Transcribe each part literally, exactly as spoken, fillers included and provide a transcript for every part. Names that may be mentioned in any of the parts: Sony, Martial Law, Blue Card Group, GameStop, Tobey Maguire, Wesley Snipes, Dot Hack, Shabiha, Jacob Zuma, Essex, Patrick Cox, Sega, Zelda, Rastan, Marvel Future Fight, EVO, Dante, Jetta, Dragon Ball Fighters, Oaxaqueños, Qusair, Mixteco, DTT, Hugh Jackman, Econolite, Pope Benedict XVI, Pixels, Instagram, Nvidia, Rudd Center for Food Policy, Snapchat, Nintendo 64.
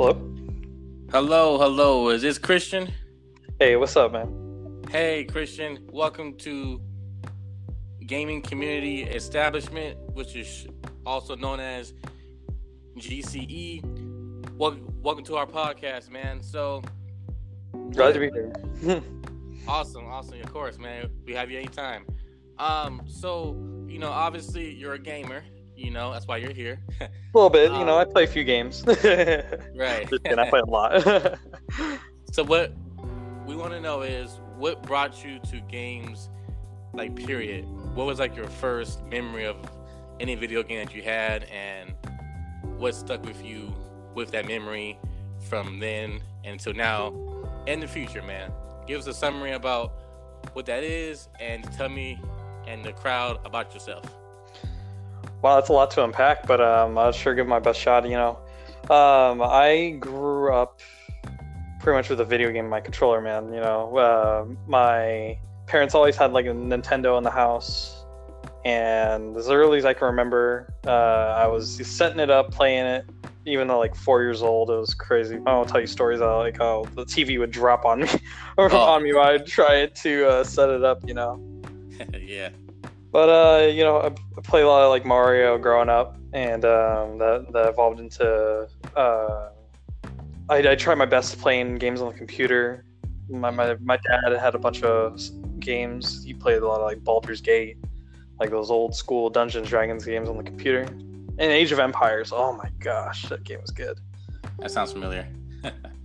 Hello? Hello, hello. Is this Christian? Hey, what's up, man? Hey, Christian. Welcome to Gaming Community Establishment, which is also known as G C E. Welcome, welcome to our podcast, man. So, glad to be here. Awesome, awesome. Of course, man. We have you anytime. Um, so, you know, obviously you're a gamer. You know, that's why you're here. A little bit. Um, you know, I play a few games. Right. And I play a lot. So what we want to know is what brought you to games, like, period? What was, like, your first memory of any video game that you had, and what stuck with you with that memory from then until now and the future, man? Give us a summary about what that is, and tell me and the crowd about yourself. Wow, that's a lot to unpack, but um, I'll sure give my best shot, you know. Um, I grew up pretty much with a video game in my controller, man, you know. Uh, my parents always had, like, a Nintendo in the house, and as early as I can remember, uh, I was setting it up, playing it, even though, like, four years old. It was crazy. I don't tell you stories about, like, how the T V would drop on me, or oh. on me when I'd try to uh, set it up, you know. Yeah. But, uh, you know, I played a lot of, like, Mario growing up, and um, that, that evolved into, uh, I, I tried my best playing games on the computer. My, my my dad had a bunch of games. He played a lot of, like, Baldur's Gate, like those old school Dungeons and Dragons games on the computer. And Age of Empires, oh my gosh, that game was good. That sounds familiar.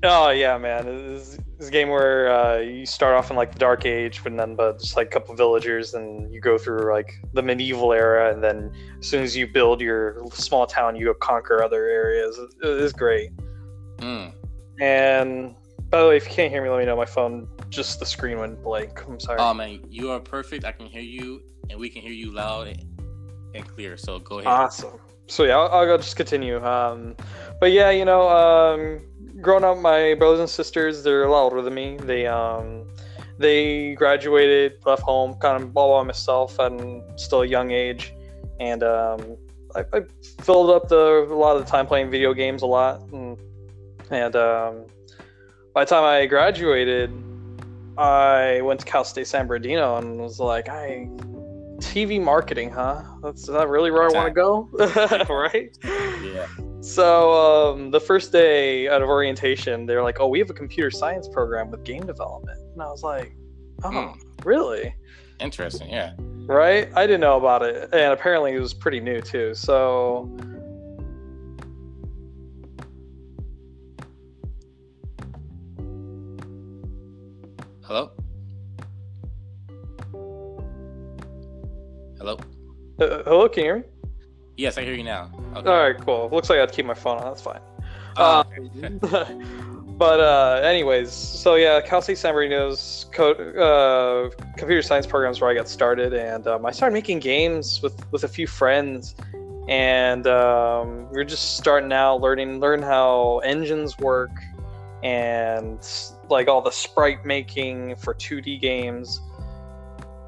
Oh, yeah, man. This is a game where uh, you start off in, like, the Dark Age, but then but just, like, a couple villagers, and you go through, like, the medieval era, and then as soon as you build your small town, you go conquer other areas. It's great. Mm. And, by the way, if you can't hear me, let me know. My phone, just the screen went blank. I'm sorry. Oh, man, you are perfect. I can hear you, and we can hear you loud and clear, so go ahead. Awesome. So, yeah, I'll, I'll just continue. Um, but, yeah, you know... Um, growing up, my brothers and sisters, they're a lot older than me. They um they graduated, left home, kind of all by myself at still a young age, and um I, I filled up the a lot of the time playing video games a lot, and, and um by the time I graduated, I went to Cal State San Bernardino and was like, I T V marketing, huh? That's not really where exactly. I want to go, right? Yeah. So um, the first day out of orientation, they're like, "Oh, we have a computer science program with game development," and I was like, "Oh, mm. really? Interesting, yeah." Right? I didn't know about it, and apparently it was pretty new too. So. Hello. Hello? Uh, hello, can you hear me? Yes, I hear you now. Okay. All right, cool. Looks like I have to keep my phone on. That's fine. Oh, um, okay. But uh, anyways, so yeah, Cal State San Bernardino's co- uh, computer science programs where I got started, and um, I started making games with, with a few friends, and um, we were just starting out learning learn how engines work, and like all the sprite making for two D games,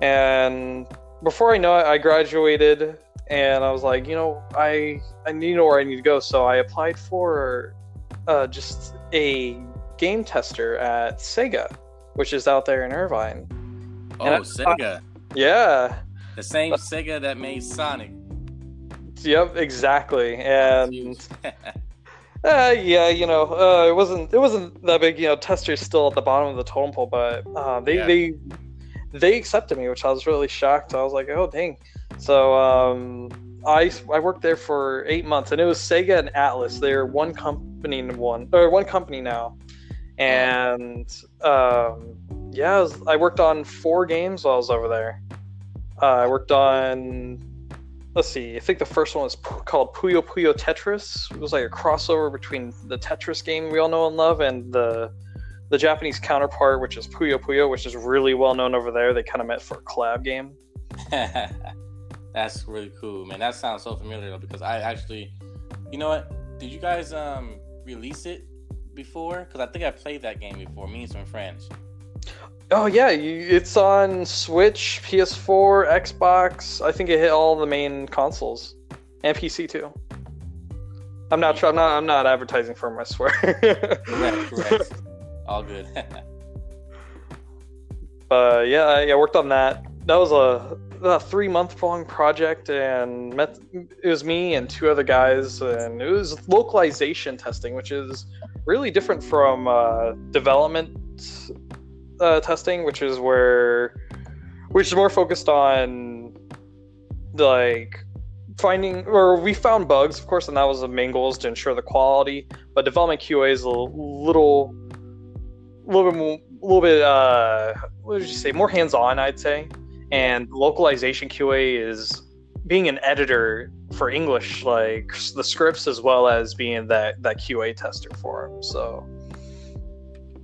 and before I know it, I graduated, and I was like, you know, I I need to know where I need to go. So I applied for uh, just a game tester at Sega, which is out there in Irvine. Oh, I, Sega. I, yeah. The same uh, Sega that made Sonic. Yep, exactly. And uh, yeah, you know, uh, it wasn't it wasn't that big. You know, testers still at the bottom of the totem pole, but uh, they yeah. they. they accepted me, which I was really shocked. I was like, oh, dang. So um, I I worked there for eight months, and it was Sega and Atlas. They're one company one or one company now. And um, yeah, I, was, I worked on four games while I was over there. Uh, I worked on, let's see, I think the first one was called Puyo Puyo Tetris. It was like a crossover between the Tetris game we all know and love and the The Japanese counterpart, which is Puyo Puyo, which is really well known over there. They kind of met for a collab game. That's really cool, man. That sounds so familiar, though, because I actually, you know what? Did you guys um release it before? Because I think I played that game before, me and some friends. Oh yeah, you, it's on Switch, P S four, Xbox. I think it hit all the main consoles and P C too. I'm not. I'm not. I'm not advertising for him. I swear. Correct. Correct. All good. uh, yeah, yeah. I worked on that. That was a, a three-month-long project, and met, it was me and two other guys, and it was localization testing, which is really different from uh, development uh, testing, which is where, which is more focused on like. Finding or we found bugs, of course, and that was the main goal, is to ensure the quality. But development Q A is a little, little bit, more, little bit. Uh, what did you say? More hands-on, I'd say. And localization Q A is being an editor for English, like the scripts, as well as being that that Q A tester for them. So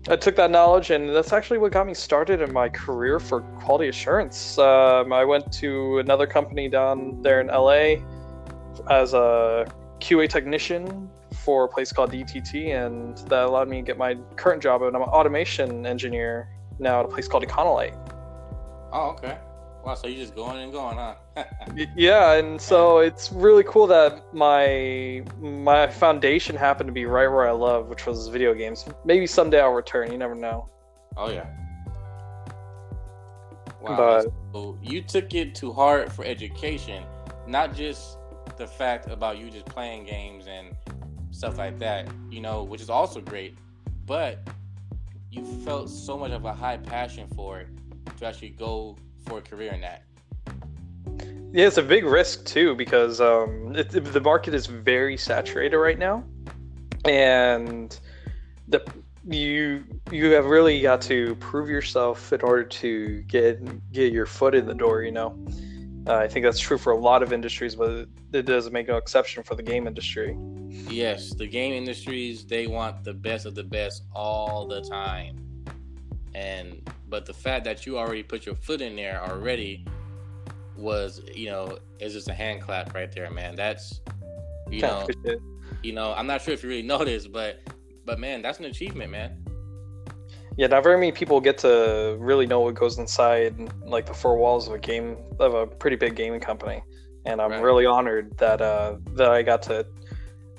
I took that knowledge, and that's actually what got me started in my career for quality assurance. Um, I went to another company down there in L A as a Q A technician for a place called D T T, and that allowed me to get my current job, and I'm an automation engineer now at a place called Econolite. Oh, okay. Wow, so you're just going and going, huh? Yeah, and so it's really cool that my my foundation happened to be right where I love, which was video games. Maybe someday I'll return. You never know. Oh yeah. Wow. But, so you took it to heart for education, not just the fact about you just playing games and stuff like that, you know, which is also great, but you felt so much of a high passion for it to actually go for a career in that. Yeah, it's a big risk too, because um, it, the market is very saturated right now, and the you you have really got to prove yourself in order to get get your foot in the door. You know, uh, I think that's true for a lot of industries, but it, it doesn't make no exception for the game industry. Yes, the game industries, they want the best of the best all the time, and but the fact that you already put your foot in there already. Was you know is just a hand clap right there, man. That's you know you know I'm not sure if you really know this, but but man, that's an achievement, man. Yeah, not very many people get to really know what goes inside like the four walls of a game, of a pretty big gaming company, and I'm right. really honored that uh that I got to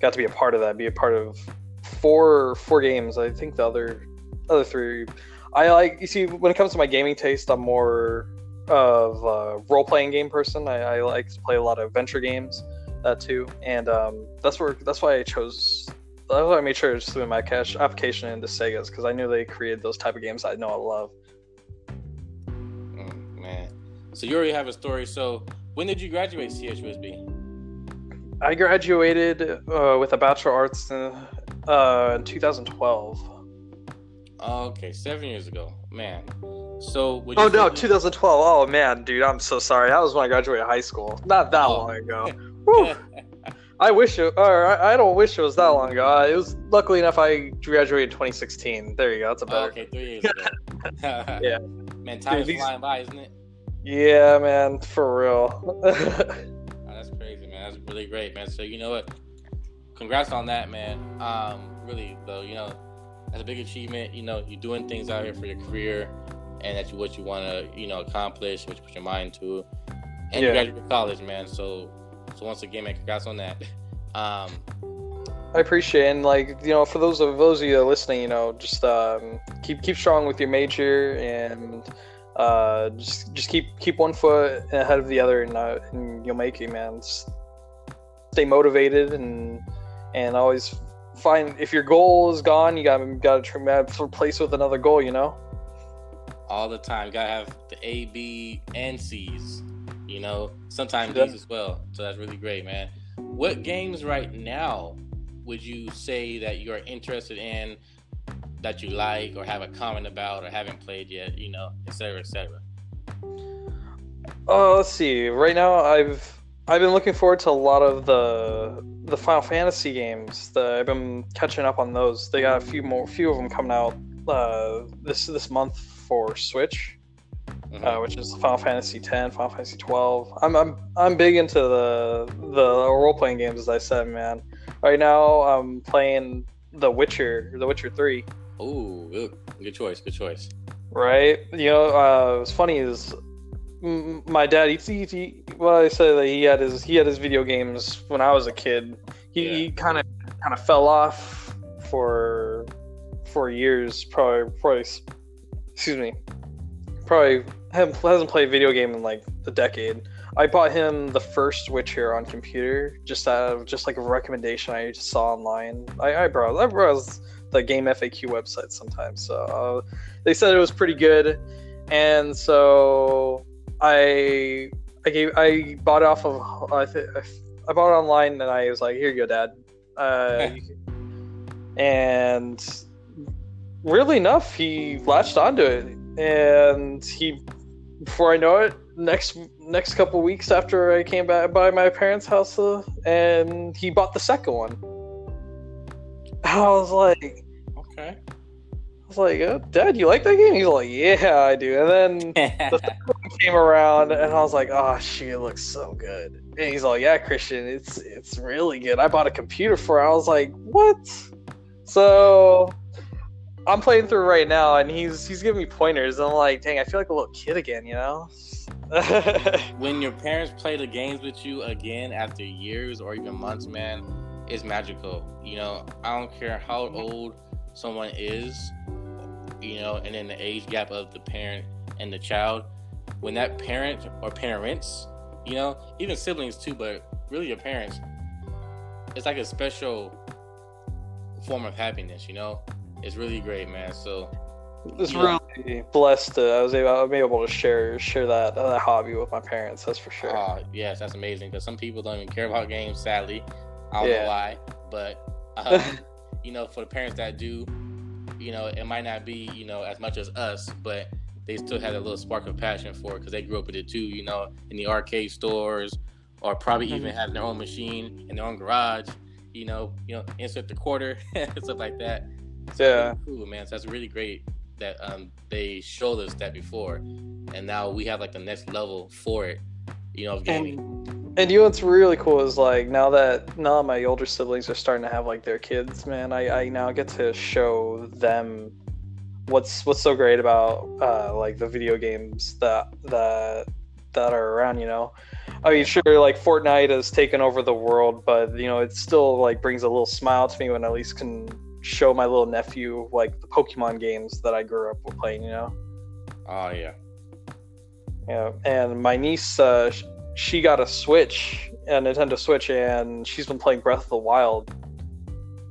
got to be a part of that, be a part of four four games. I think the other other three, I like, you see, when it comes to my gaming taste, I'm more of a role-playing game person. I, I like to play a lot of adventure games, that too, and um, that's where that's why I chose. That's why I made sure to submit my cash application into Sega's, because I knew they created those type of games I know I love. Mm, man, so you already have a story. So when did you graduate, C H U S B? I graduated uh, with a Bachelor of Arts in, uh, in twenty twelve. Okay, seven years ago, man. So would you oh no, twenty twelve. Oh man, dude, I'm so sorry. That was when I graduated high school. Not that oh. long ago. Woo. I wish it. Or I don't wish it was that long ago. Uh, it was luckily enough I graduated in twenty sixteen. There you go. That's a better. Oh, okay, three years ago. Yeah. Man, time is these... flying by, isn't it? Yeah, man, for real. Oh, that's crazy, man. That's really great, man. So you know what? Congrats on that, man. Um, really though, you know, that's a big achievement. You know, you're doing things out here for your career. And that's what you want to, you know, accomplish, what you put your mind to. And yeah. You graduated college, man. So, so once again, man, congrats on that. Um, I appreciate it. And, like, you know, for those of those of you that are listening, you know, just um, keep keep strong with your major, and uh, just just keep keep one foot ahead of the other, and, uh, and you'll make it, man. Just stay motivated and and always find, if your goal is gone, you got got to trim that, replace with another goal, you know. All the time, you gotta have the A, B, and C's. You know, sometimes D's as well. So that's really great, man. What games right now would you say that you are interested in, that you like, or have a comment about, or haven't played yet? You know, et cetera, et cetera. Oh, uh, let's see. Right now, I've I've been looking forward to a lot of the the Final Fantasy games. The, I've been catching up on those. They got a few more, few of them coming out uh, this this month. For Switch, mm-hmm. uh, which is Final Fantasy ten, Final Fantasy twelve. I'm I'm I'm big into the the role playing games, as I said, man. Right now I'm playing The Witcher, The Witcher three. Ooh, good, good choice, good choice. Right, you know, uh, what's funny is my dad. He, he, he what I said that he had his he had his video games when I was a kid. He kind of kind of fell off for for years. Probably, probably. Excuse me. Probably hasn't played a video game in like a decade. I bought him the first Witcher on computer, just out of just like a recommendation I saw online. I, I browse, I browse the Game F A Q website sometimes. So uh, they said it was pretty good, and so I I gave I bought it off of I think I bought it online, and I was like, "Here you go, Dad." Uh, and really enough, he latched onto it, and he before I know it. Next next couple weeks after I came back by my parents' house, uh, and he bought the second one. I was like, okay. I was like, oh, Dad, you like that game? He's like, yeah, I do. And then the second one came around, and I was like, oh, shoot, it looks so good. And he's like, yeah, Christian, it's it's really good. I bought a computer for it. I was like, what? So I'm playing through right now, and he's he's giving me pointers. And I'm like, dang, I feel like a little kid again, you know? When your parents play the games with you again after years or even months, man, it's magical. You know, I don't care how old someone is, you know, and then the age gap of the parent and the child, when that parent or parents, you know, even siblings too, but really your parents, it's like a special form of happiness, you know? It's really great, man. So it's really blessed. Uh, I was able, I'm able to share share that uh, that hobby with my parents. That's for sure. Oh, yes, that's amazing. Because some people don't even care about games. Sadly, I don't yeah. know why. But uh, you know, for the parents that do, you know, it might not be you know as much as us, but they still had a little spark of passion for it because they grew up with it too. You know, in the arcade stores, or probably mm-hmm. even had their own machine in their own garage. You know, you know, insert the quarter stuff like that. So yeah, that's really cool, man. So that's really great. That um they showed us that before, and now we have like the next level for it, you know, of gaming. And, and you know what's really cool is like now that now that my older siblings are starting to have like their kids, man, I, I now get to show them what's what's so great about uh like the video games that that that are around, you know. I mean, sure, like Fortnite has taken over the world, but you know, it still like brings a little smile to me when I at least can show my little nephew like the Pokemon games that I grew up with playing, you know. Oh yeah. Yeah, and my niece, uh, she got a Switch, a Nintendo Switch, and she's been playing Breath of the Wild.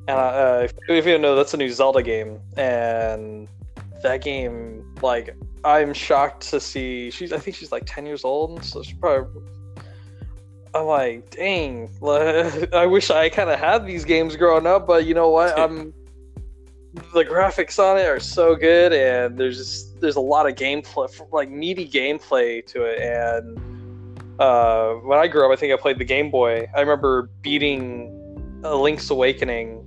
And uh, if, if you don't know, that's a new Zelda game, and that game, like, I'm shocked to see. She's, I think she's like ten years old, so she's probably. I'm like, dang, I wish I kind of had these games growing up, but you know what? I'm. The graphics on it are so good, and there's just, there's a lot of gameplay, like meaty gameplay to it. And uh, when I grew up, I think I played the Game Boy. I remember beating uh, Link's Awakening,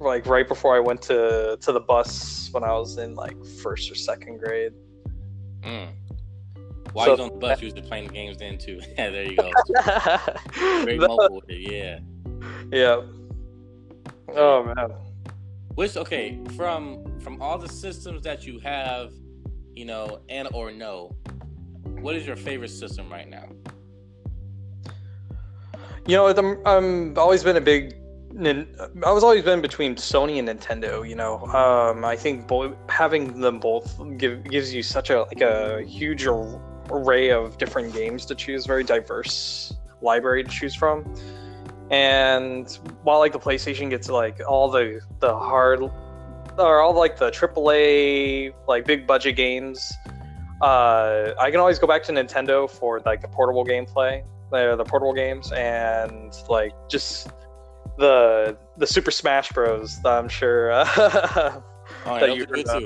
like right before I went to to the bus when I was in like first or second grade. Mm. Why so, you on the bus? You used to playing the games then too. Yeah, there you go. Very the, mobile with it, yeah. Yeah. Oh man. Which okay, from from all the systems that you have, you know, and or no, what is your favorite system right now? You know, I'm I'm always been a big. I was always been between Sony and Nintendo. You know, um, I think bo- having them both give, gives you such a like a huge ar- array of different games to choose, very diverse library to choose from. And while like the PlayStation gets like all the the hard or all like the triple A like big budget games, uh, I can always go back to Nintendo for like the portable gameplay, the, the portable games, and like just the the Super Smash Bros. That I'm sure uh, oh, that you heard of.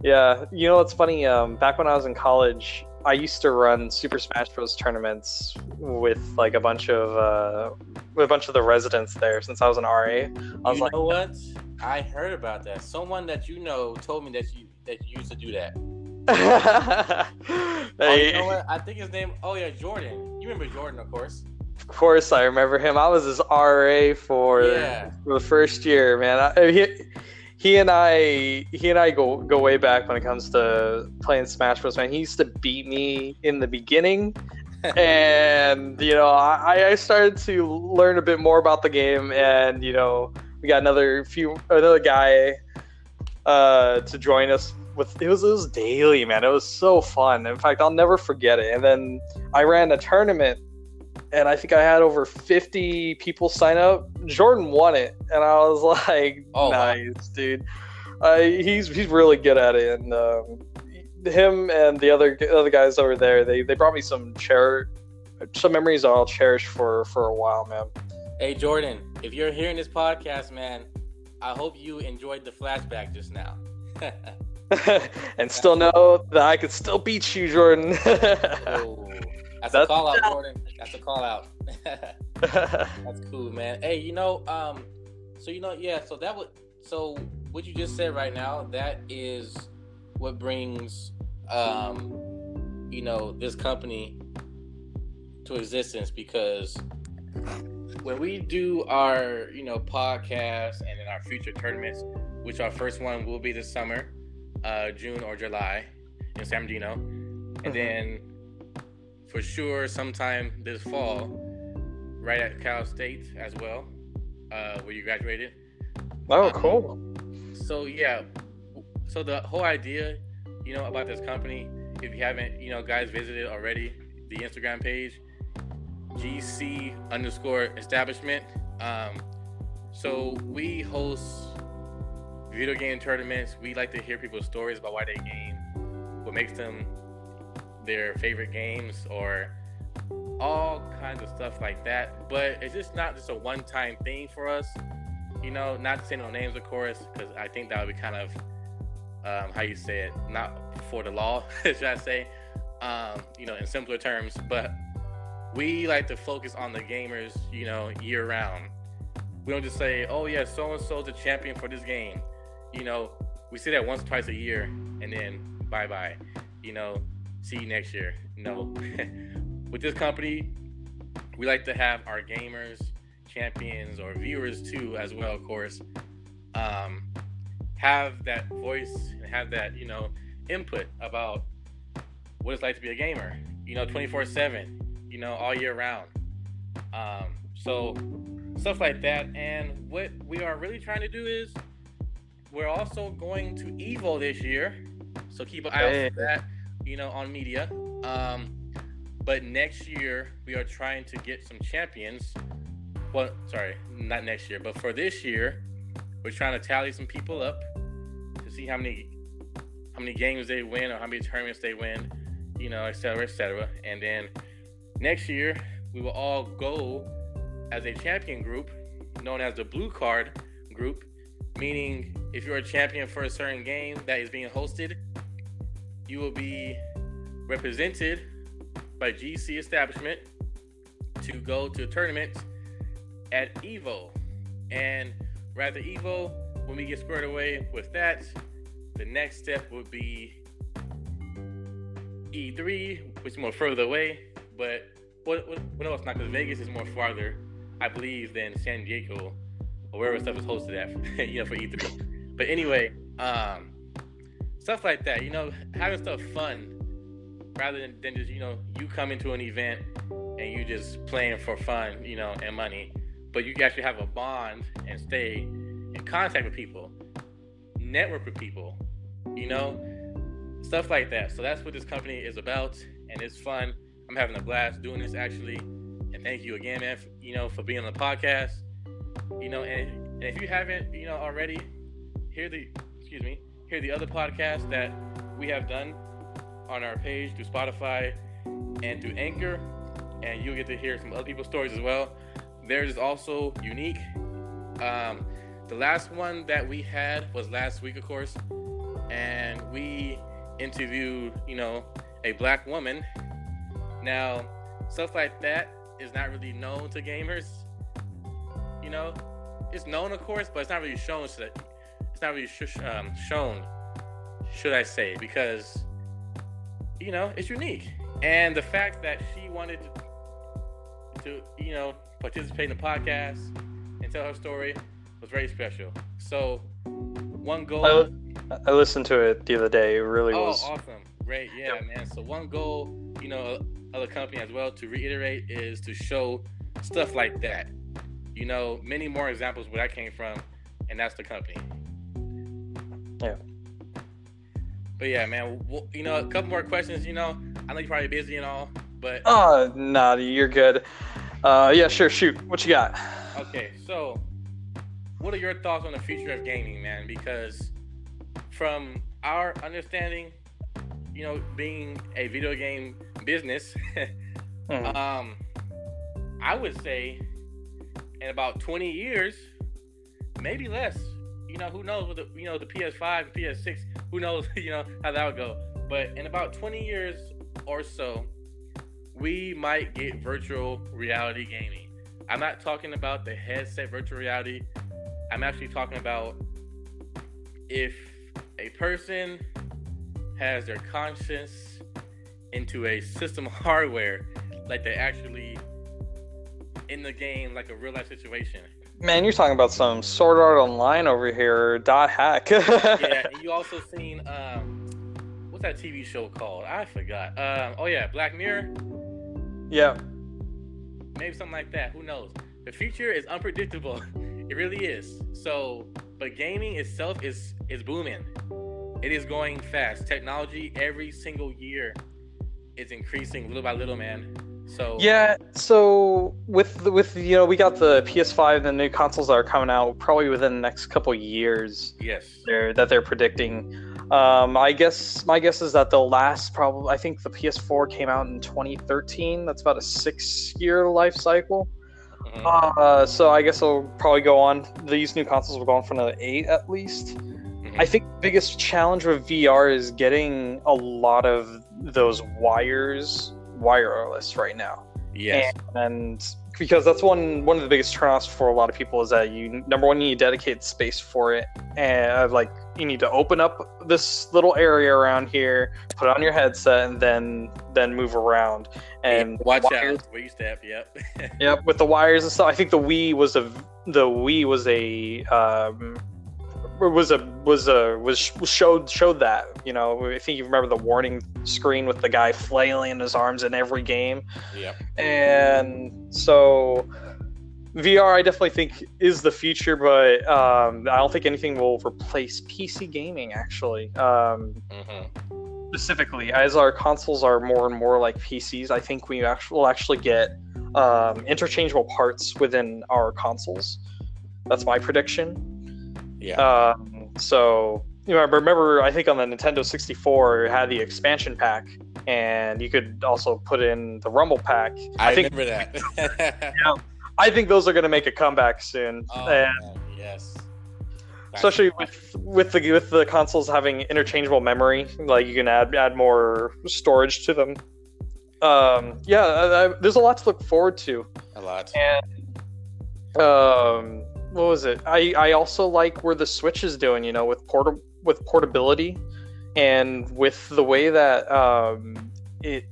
Yeah, you know what's funny? Um, back when I was in college, I used to run Super Smash Bros. Tournaments with like a bunch of uh, with a bunch of the residents there. Since I was an R A, I was you like, know what? I heard about that. Someone that you know told me that you that you used to do that. Oh, you know what? I think his name. Oh yeah, Jordan. You remember Jordan, of course. Of course, I remember him. I was his R A for, yeah. for the first year, man. I, he, he and I, he and I go go way back when it comes to playing Smash Bros. Man, he used to beat me in the beginning, And, you know, I, I started to learn a bit more about the game, and, you know, we got another few, another guy uh, to join us with, it was, it was daily, man. It was so fun. In fact, I'll never forget it. And then I ran a tournament, and I think I had over fifty people sign up. Jordan won it, and I was like, oh, nice, wow. dude. Uh, he's he's really good at it, and um, him and the other other guys over there, they, they brought me some cher- some memories I'll cherish for, for a while, man. Hey, Jordan, if you're hearing this podcast, man, I hope you enjoyed the flashback just now. And still know that I could still beat you, Jordan. Oh, that's, that's a call out, Jordan. That's a call out. That's cool, man. Hey, you know, um, so you know, yeah, so that would so. What you just said right now, that is what brings, um, you know, this company to existence, because when we do our, you know, podcasts and in our future tournaments, which our first one will be this summer, uh, June or July in San Bernardino, and mm-hmm. then for sure sometime this fall, right at Cal State as well, uh, where you graduated. Oh, cool. Um, So yeah, so the whole idea, you know, about this company, if you haven't, you know, guys visited already, the Instagram page, G C underscore establishment. Um, so we host video game tournaments. We like to hear people's stories about why they game, what makes them their favorite games, or all kinds of stuff like that. But it's just not just a one-time thing for us. You know, not to say no names, of course, because I think that would be kind of, um, how you say it, not for the law, should I say, um, you know, in simpler terms. But we like to focus on the gamers, you know, year round. We don't just say, oh, yeah, so-and-so's a champion for this game. You know, we say that once, twice a year, and then bye-bye. You know, see you next year. No. With this company, we like to have our gamers, champions, or viewers too as well, of course, um have that voice and have that, you know, input about what it's like to be a gamer, you know, twenty-four seven, you know, all year round, um so stuff like that. And what we are really trying to do is we're also going to E V O this year, so keep an eye hey. out for that, you know, on media, um but next year we are trying to get some champions. Well, sorry, not next year, but for this year, we're trying to tally some people up to see how many how many games they win or how many tournaments they win, you know, et cetera, et cetera. And then next year, we will all go as a champion group known as the Blue Card Group, meaning if you're a champion for a certain game that is being hosted, you will be represented by G C Establishment to go to a tournament at E V O. And rather E V O, when we get squared away with that, the next step would be E three, which is more further away, but what, what, what else not, because Vegas is more farther, I believe, than San Diego or wherever stuff is hosted at, you know, for E three. But anyway, um, stuff like that, you know, having stuff fun rather than, than just, you know, you come into an event and you just playing for fun, you know, and money. But you actually have a bond and stay in contact with people, network with people, you know, stuff like that. So that's what this company is about, and it's fun. I'm having a blast doing this, actually. And thank you again, man, for, you know, for being on the podcast. You know, and, and if you haven't, you know, already, hear the, excuse me, hear the other podcasts that we have done on our page through Spotify and through Anchor, and you'll get to hear some other people's stories as well. Theirs is also unique. Um, the last one that we had was last week, of course, and we interviewed, you know, a black woman. Now, stuff like that is not really known to gamers. You know, it's known, of course, but it's not really shown. So that it's not really sh- um, shown, should I say, because, you know, it's unique. And the fact that she wanted to, to you know, participate in the podcast and tell her story was very special. So one goal. I, I listened to it the other day. It really oh, was awesome. Great, yeah, yep. man. So one goal, you know, of the company as well, to reiterate, is to show stuff like that. You know, many more examples where that came from, and that's the company. Yeah. But yeah, man, we'll, you know, a couple more questions, you know. I know you're probably busy and all, but... Oh, nah, you're good. Uh, yeah, sure, shoot. What you got? Okay, so what are your thoughts on the future of gaming, man? Because from our understanding, you know, being a video game business, mm-hmm. um, I would say in about twenty years, maybe less, you know, who knows, with the, you know, the P S five and P S six, who knows, you know, how that would go. But in about twenty years or so, we might get virtual reality gaming. I'm not talking about the headset virtual reality. I'm actually talking about if a person has their conscience into a system hardware, like they're actually in the game, like a real life situation. Man, you're talking about some Sword Art Online over here, Dot Hack. Yeah, and you also seen, um, what's that T V show called? I forgot. Um, oh yeah, Black Mirror. Yeah. Maybe something like that, who knows? The future is unpredictable. It really is. So, but gaming itself is is booming. It is going fast. Technology every single year is increasing little by little, man. So yeah. So with the, with you know, we got the P S five and the new consoles that are coming out probably within the next couple years. Yes. They're, that they're predicting. Um, I guess my guess is that they'll last probably. I think the P S four came out in twenty thirteen. That's about a six-year life cycle. Mm-hmm. Uh, so I guess it'll probably go on. These new consoles will go on for another eight at least. I think the biggest challenge with V R is getting a lot of those wires wireless right now. Yes. And, and because that's one one of the biggest turnoffs for a lot of people is that you, number one, you need to dedicate space for it. And like you need to open up this little area around here, put on your headset, and then then move around. And yeah, watch wires, out where you step, yep. Yep, with the wires and stuff. I think the Wii was a the Wii was a um was a was a was showed showed that, you know, I think you remember the warning screen with the guy flailing his arms in every game. Yeah. And so V R I definitely think is the future, but um I don't think anything will replace P C gaming actually. Um mm-hmm. Specifically, as our consoles are more and more like P Cs, I think we actually will actually get um interchangeable parts within our consoles. That's my prediction. Yeah. Uh, so, you know, I remember, I think on the Nintendo sixty-four, it had the expansion pack, and you could also put in the Rumble pack. I, I think, remember that. You know, I think those are going to make a comeback soon. Oh, and man, yes. That's especially cool. with with the with the consoles having interchangeable memory, like you can add add more storage to them. Um, yeah, I, I, there's a lot to look forward to. A lot. And, um. What was it? I, I also like where the Switch is doing, you know, with port with portability, and with the way that um, it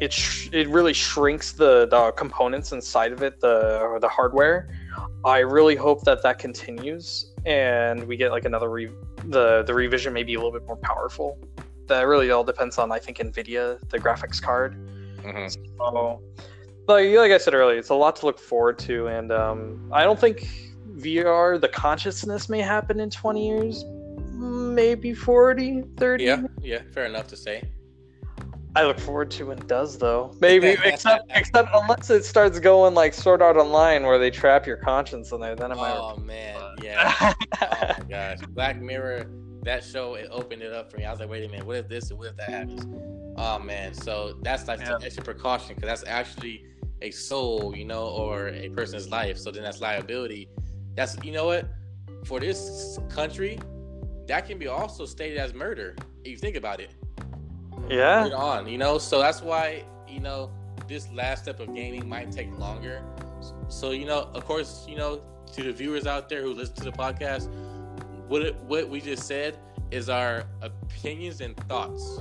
it sh- it really shrinks the, the components inside of it, the the hardware. I really hope that that continues, and we get like another re- the the revision maybe a little bit more powerful. That really all depends on, I think, Nvidia, the graphics card. Mm-hmm. So, like, like I said earlier, it's a lot to look forward to, and um, I don't think V R, the consciousness may happen in twenty years, maybe forty, thirty. Yeah, yeah, fair enough to say. I look forward to when it does, though. Maybe, except except unless it starts going like Sword Art Online, where they trap your conscience in there, then it might. Oh, man, yeah. Oh, my gosh. Black Mirror, that show, it opened it up for me. I was like, wait a minute, what if this and what if that happens? Oh, man, so that's like yeah. an extra precaution, because that's actually a soul, you know, or a person's life. So then that's liability. That's, you know what, for this country, that can be also stated as murder if you think about it. Yeah. On, you know, so that's why, you know, this last step of gaming might take longer. So, you know, of course, you know, to the viewers out there who listen to the podcast, what it, what we just said is our opinions and thoughts.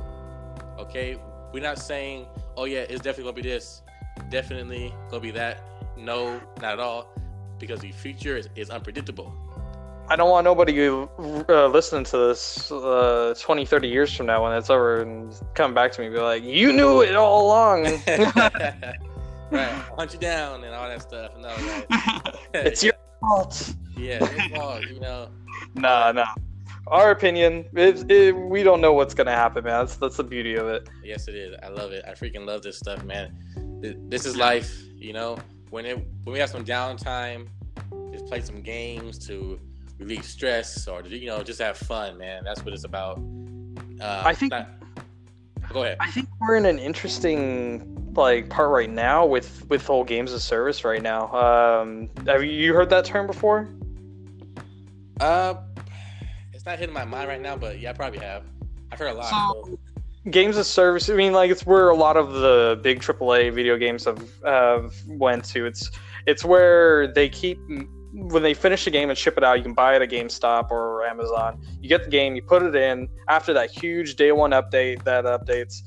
Okay, we're not saying, oh yeah, it's definitely gonna be this, definitely gonna be that. No, not at all. Because the future is, is unpredictable. I don't want nobody uh, listening to this uh, twenty, thirty years from now when it's over and come back to me and be like, you knew it all along. Right. Hunt you down and all that stuff. No, right. It's your fault. Yeah, it's fault, you know. Nah, nah. Our opinion, it, it, we don't know what's going to happen, man. That's, that's the beauty of it. Yes, it is. I love it. I freaking love this stuff, man. This is life, you know. When, it, when we have some downtime, just play some games to relieve stress or, you know, just have fun, man. That's what it's about. Uh, I think... Not, go ahead. I think we're in an interesting, like, part right now with, with whole games of service right now. Um, have you heard that term before? Uh... It's not hitting my mind right now, but yeah, I probably have. I've heard a lot. So, games of service, I mean, like, it's where a lot of the big triple A video games have, have went to. It's it's where they keep, when they finish a game and ship it out, you can buy it at GameStop or Amazon. You get the game, you put it in. After that huge day one update that updates,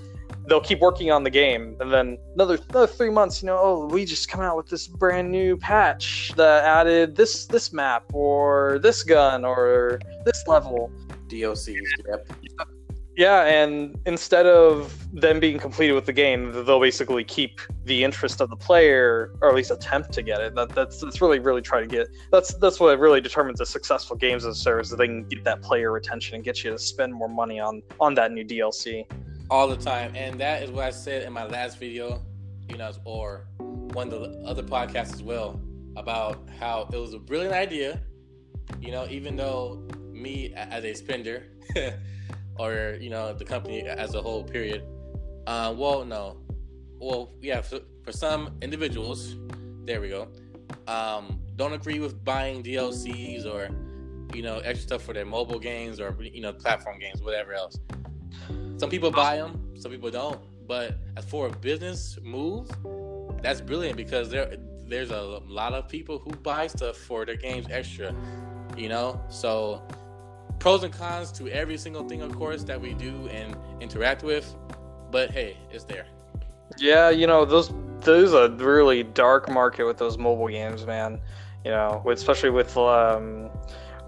they'll keep working on the game. And then another, another three months, you know, oh, we just come out with this brand new patch that added this this map or this gun or this level. D L Cs. Yep. Yeah, and instead of them being completed with the game, they'll basically keep the interest of the player, or at least attempt to get it. That that's that's really really try to get. That's that's what really determines a successful games as a service. That they can get that player retention and get you to spend more money on on that new D L C. All the time, and that is what I said in my last video, you know, or one of the other podcasts as well, about how it was a brilliant idea, you know, even though me as a spender or, you know, the company as a whole, period. Uh, well, no. Well, yeah, for, for some individuals, there we go, um, don't agree with buying D L Cs or, you know, extra stuff for their mobile games or, you know, platform games, whatever else. Some people buy them, some people don't. But as for a business move, that's brilliant because there, there's a lot of people who buy stuff for their games extra, you know? So pros and cons to every single thing, of course, that we do and interact with. But hey, it's there. Yeah, you know, those there's a really dark market with those mobile games, man. You know, especially with... um.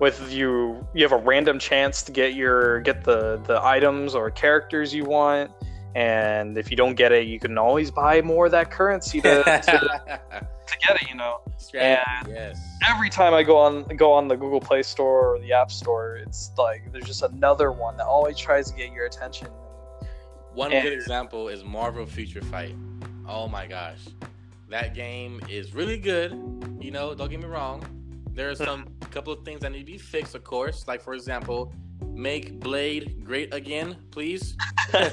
With you, you have a random chance to get your get the, the items or characters you want, and if you don't get it, you can always buy more of that currency to, to, to get it. You know, Strategy, and yes. Every time I go on go on the Google Play Store or the App Store, it's like there's just another one that always tries to get your attention. One and, good example is Marvel Future Fight. Oh my gosh, that game is really good. You know, don't get me wrong. There are some couple of things that need to be fixed, of course. Like, for example, make Blade great again, please. Blade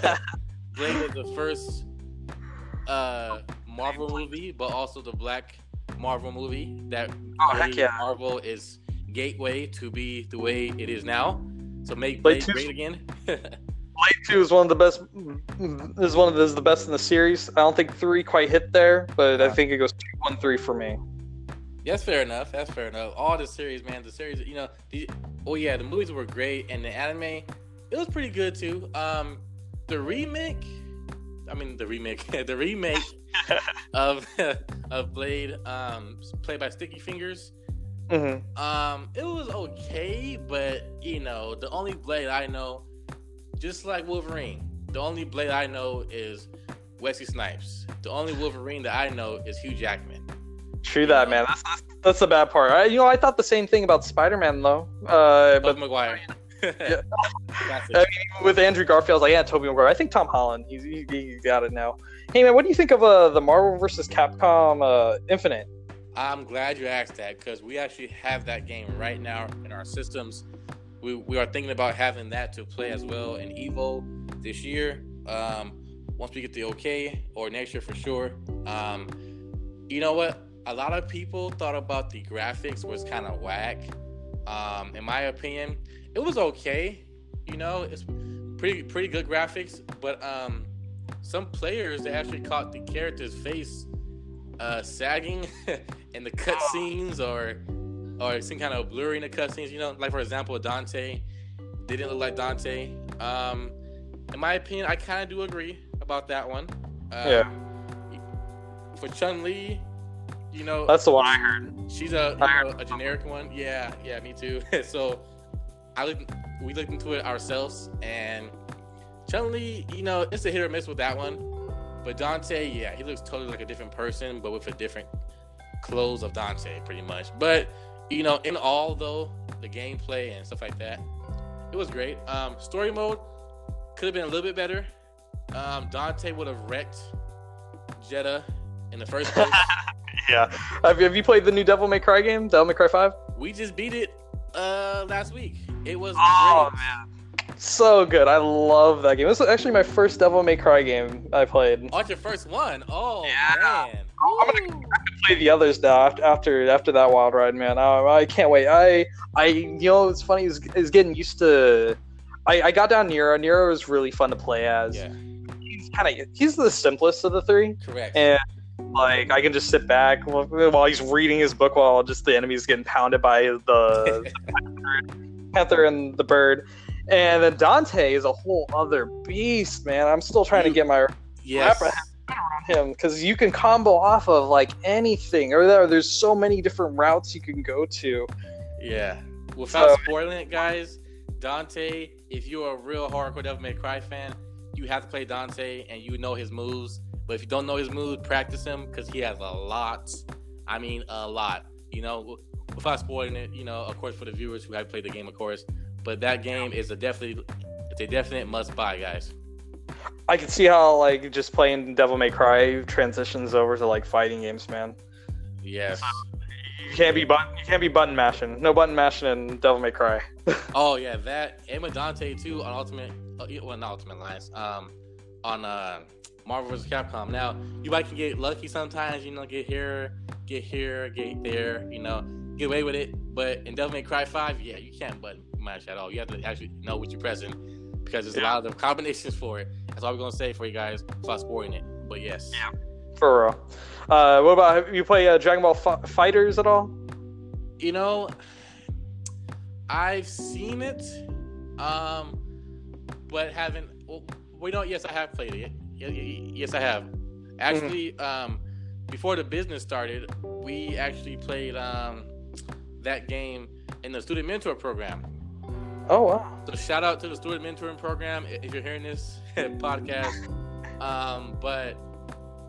was the first uh, Marvel movie, but also the Black Marvel movie. That oh, heck yeah. Marvel is gateway to be the way it is now. So make Blade, Blade great again. Blade two is one of the best. Is one of the, is the best in the series. I don't think three quite hit there, but uh, I think it goes two, one, three for me. That's fair enough. That's fair enough. All the series, man. The series, you know. The, oh yeah, the movies were great, and the anime, it was pretty good too. Um, the remake, I mean the remake, the remake of of Blade, um, played by Sticky Fingers. Mm-hmm. Um, it was okay, but you know, the only Blade I know, just like Wolverine, the only Blade I know is Wesley Snipes. The only Wolverine that I know is Hugh Jackman. True that, man. That's, that's that's the bad part. I, you know, I thought the same thing about Spider-Man, though. Uh, Tobey Maguire. Yeah. I mean, with Andrew Garfield, I was like, yeah, Tobey Maguire. I think Tom Holland. He's he, he got it now. Hey, man, what do you think of uh, the Marvel versus. Capcom uh, Infinite? I'm glad you asked that because we actually have that game right now in our systems. We we are thinking about having that to play as well in EVO this year. Um, once we get the okay, or next year for sure. Um, you know what? A lot of people thought about the graphics was kind of whack. Um, in my opinion, it was okay. You know, it's pretty pretty good graphics, but um, some players, they actually caught the character's face uh, sagging in the cutscenes or or some kind of blurry in the cutscenes. You know, like for example, Dante didn't look like Dante. Um, in my opinion, I kind of do agree about that one. Um, yeah. For Chun-Li. you know, that's the one I heard. She's a, I heard. Know, a generic one. Yeah, yeah, me too. So I looked, we looked into it ourselves, and Chun-Li, you know, it's a hit or miss with that one. But Dante, yeah, he looks totally like a different person, but with a different clothes of Dante, pretty much. But you know, in all though, the gameplay and stuff like that, it was great. Um, story mode could have been a little bit better. Um, Dante would have wrecked Jetta in the first place. Yeah. Have you, have you played the new Devil May Cry game, Devil May Cry five? We just beat it uh, last week. It was oh great. Man, so good. I love that game. This is actually my first Devil May Cry game I played. Oh, it's your first one? Oh yeah. Man. I'm gonna, I'm gonna play the others now after after that wild ride, man. I, I can't wait. I I you know it's funny is is getting used to. I, I got down Nero. Nero is really fun to play as. Yeah. He's kind of he's the simplest of the three. Correct. And like I can just sit back while he's reading his book while just the enemy's getting pounded by the, the panther and the bird. And then Dante is a whole other beast, man. I'm still trying you, to get my yes. wrap around him because you can combo off of like anything, or there, there's so many different routes you can go to. Yeah. Without so, spoiling it, guys, Dante, if you're a real hardcore Devil May Cry fan, you have to play Dante and you know his moves. But if you don't know his moves, practice him because he has a lot. I mean, a lot. You know, without spoiling it, you know, of course, for the viewers who have played the game, of course. But that game is a definitely, it's a definite must-buy, guys. I can see how like just playing Devil May Cry transitions over to like fighting games, man. Yes. You can't be button, you can't be button mashing. No button mashing in Devil May Cry. Oh yeah, that and with Dante too on Ultimate, well not Ultimate Alliance, um, on uh, Marvel versus. Capcom. Now you might can get lucky sometimes, you know, get here, get here, get there, you know, get away with it. But in Devil May Cry five, yeah, you can't button mash at all. You have to actually know what you're pressing because there's yeah. a lot of the combinations for it. That's all we're gonna say for you guys without spoiling it. But yes. Yeah. For real. Uh, what about, have you play uh, Dragon Ball F- Fighters at all? You know, I've seen it, um, but haven't, well, we don't, yes, I have played it. Yes, I have. Actually, mm-hmm. um, before the business started, we actually played um, that game in the student mentor program. Oh, wow. So shout out to the student mentoring program if you're hearing this podcast. Um, but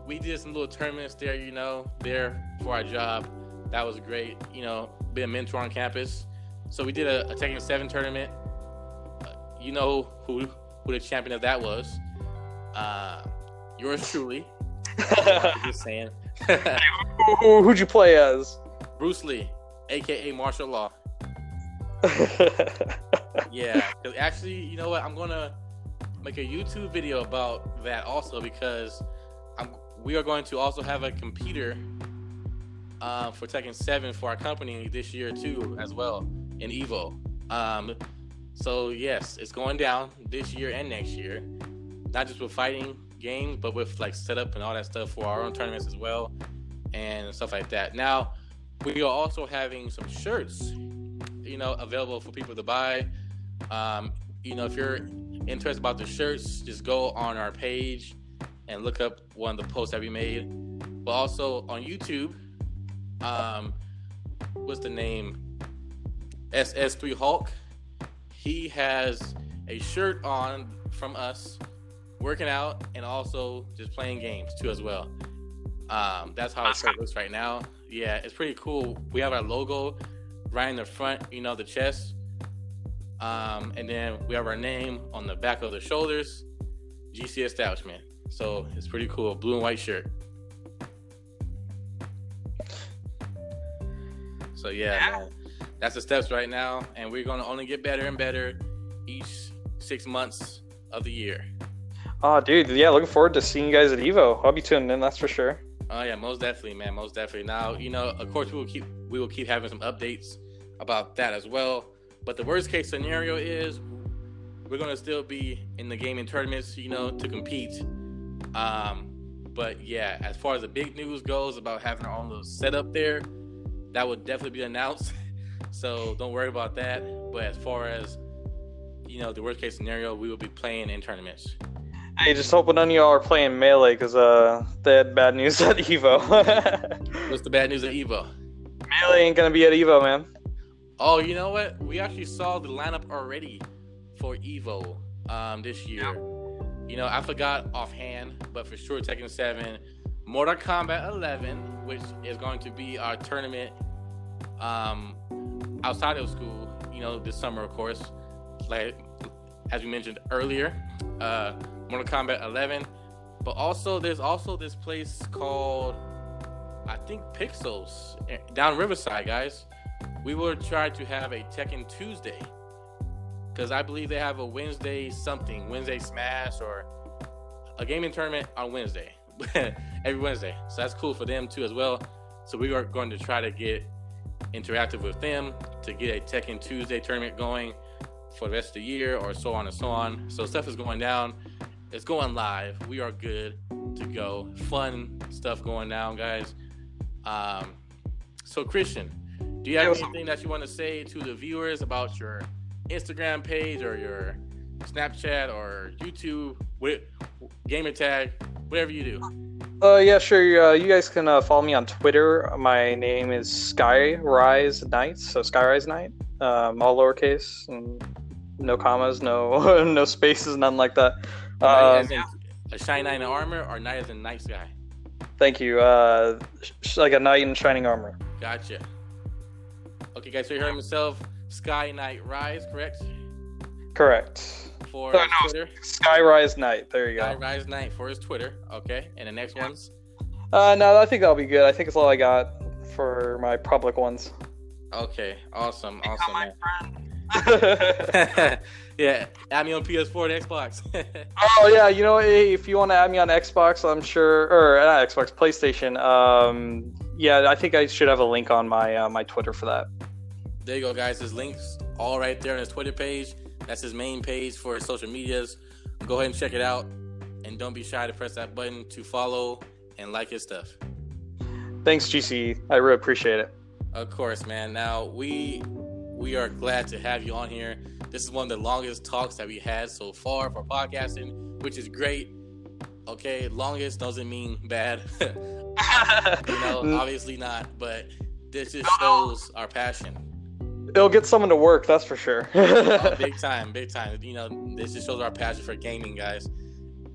we did some little tournaments there, you know, there for our job. That was great, you know, being a mentor on campus. So we did a, a Tekken seven tournament. Uh, you know who who the champion of that was. Uh, yours truly. Just saying. Hey, who, who, who'd you play as? Bruce Lee, a k a. Martial Law. Yeah, because actually, you know what? I'm going to make a YouTube video about that also because we are going to also have a computer uh, for Tekken seven for our company this year too, as well, in EVO. Um, so yes, it's going down this year and next year, not just with fighting games, but with like setup and all that stuff for our own tournaments as well, and stuff like that. Now, we are also having some shirts, you know, available for people to buy. Um, you know, if you're interested about the shirts, just go on our page and look up one of the posts that we made. But also on YouTube, um, what's the name? S S three Hulk. He has a shirt on from us, working out and also just playing games too as well. Um, that's how his shirt looks right now. Yeah, it's pretty cool. We have our logo right in the front, you know, the chest. Um, and then we have our name on the back of the shoulders, G C Establishment. So it's pretty cool, blue and white shirt. So yeah, man, that's the steps right now, and we're gonna only get better and better each six months of the year. Oh, dude, yeah, looking forward to seeing you guys at EVO. I'll be tuning in, that's for sure. Oh yeah, most definitely, man, most definitely. Now, you know, of course, we will keep we will keep having some updates about that as well. But the worst case scenario is we're gonna still be in the gaming tournaments, you know, to compete. Um, but yeah, as far as the big news goes about having our own little setup there, that would definitely be announced. So don't worry about that. But as far as, you know, the worst case scenario, we will be playing in tournaments. Hey, just hope none of y'all are playing Melee, because uh, they had bad news at E V O. What's the bad news at E V O? Melee ain't going to be at E V O, man. Oh, you know what? We actually saw the lineup already for E V O um, this year. Yep. You know, I forgot offhand, but for sure Tekken seven, Mortal Kombat eleven, which is going to be our tournament um, outside of school, you know, this summer, of course. Like, as we mentioned earlier, uh, Mortal Kombat eleven, but also there's also this place called, I think, Pixels down Riverside, guys. We will try to have a Tekken Tuesday, because I believe they have a Wednesday something, Wednesday Smash, or a gaming tournament on Wednesday, every Wednesday. So that's cool for them too as well. So we are going to try to get interactive with them to get a Tekken Tuesday tournament going for the rest of the year, or so on and so on. So stuff is going down. It's going live. We are good to go. Fun stuff going down, guys. Um, so, Christian, do you have yeah, anything that you want to say to the viewers about your Instagram page or your Snapchat or YouTube, gamer tag, whatever you do? Uh, yeah, sure. Uh, you guys can uh, follow me on Twitter. My name is SkyriseKnight, so SkyriseKnight, um, all lowercase, and no commas, no no spaces, nothing like that. Uh, um, a shiny knight in armor, or knight as a nice guy? Thank you. Uh, sh- like a knight in shining armor. Gotcha. Okay, guys, so you heard himself, Sky Knight Rise, correct? Correct. For oh, no, Twitter? Skyrise Knight, there you go. Skyrise Knight for his Twitter, okay. And the next yeah. ones? Uh, no, I think that'll be good. I think it's all I got for my public ones. Okay, awesome, Become awesome. My friend. Yeah, add me on P S four and Xbox. Oh yeah, you know, if you want to add me on Xbox, I'm sure, or not Xbox, PlayStation. Um, yeah, I think I should have a link on my uh, my Twitter for that. There you go, guys. His links all right there on his Twitter page. That's his main page for his social medias. Go ahead and check it out, and don't be shy to press that button to follow and like his stuff. Thanks, G C. I really appreciate it. Of course, man. Now we. We are glad to have you on here. This is one of the longest talks that we had so far for podcasting, which is great. Okay, longest doesn't mean bad. You know, obviously not, but this just shows our passion. It'll get someone to work, that's for sure. Oh, big time, big time. You know, this just shows our passion for gaming, guys.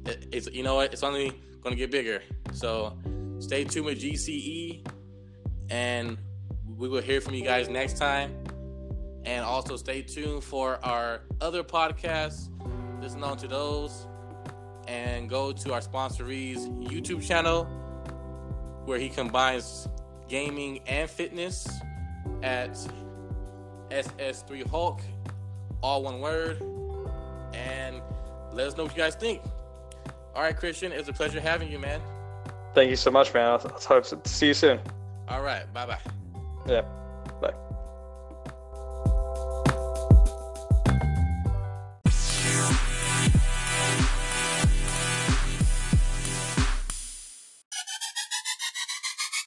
It, it's You know what? It's only going to get bigger. So stay tuned with G C E, and we will hear from you guys next time. And also stay tuned for our other podcasts. Listen on to those. And go to our sponsoree's YouTube channel, where he combines gaming and fitness at S S three Hulk. All one word. And let us know what you guys think. All right, Christian, it's a pleasure having you, man. Thank you so much, man. I hope to see you soon. All right. Bye-bye. Yeah. Bye.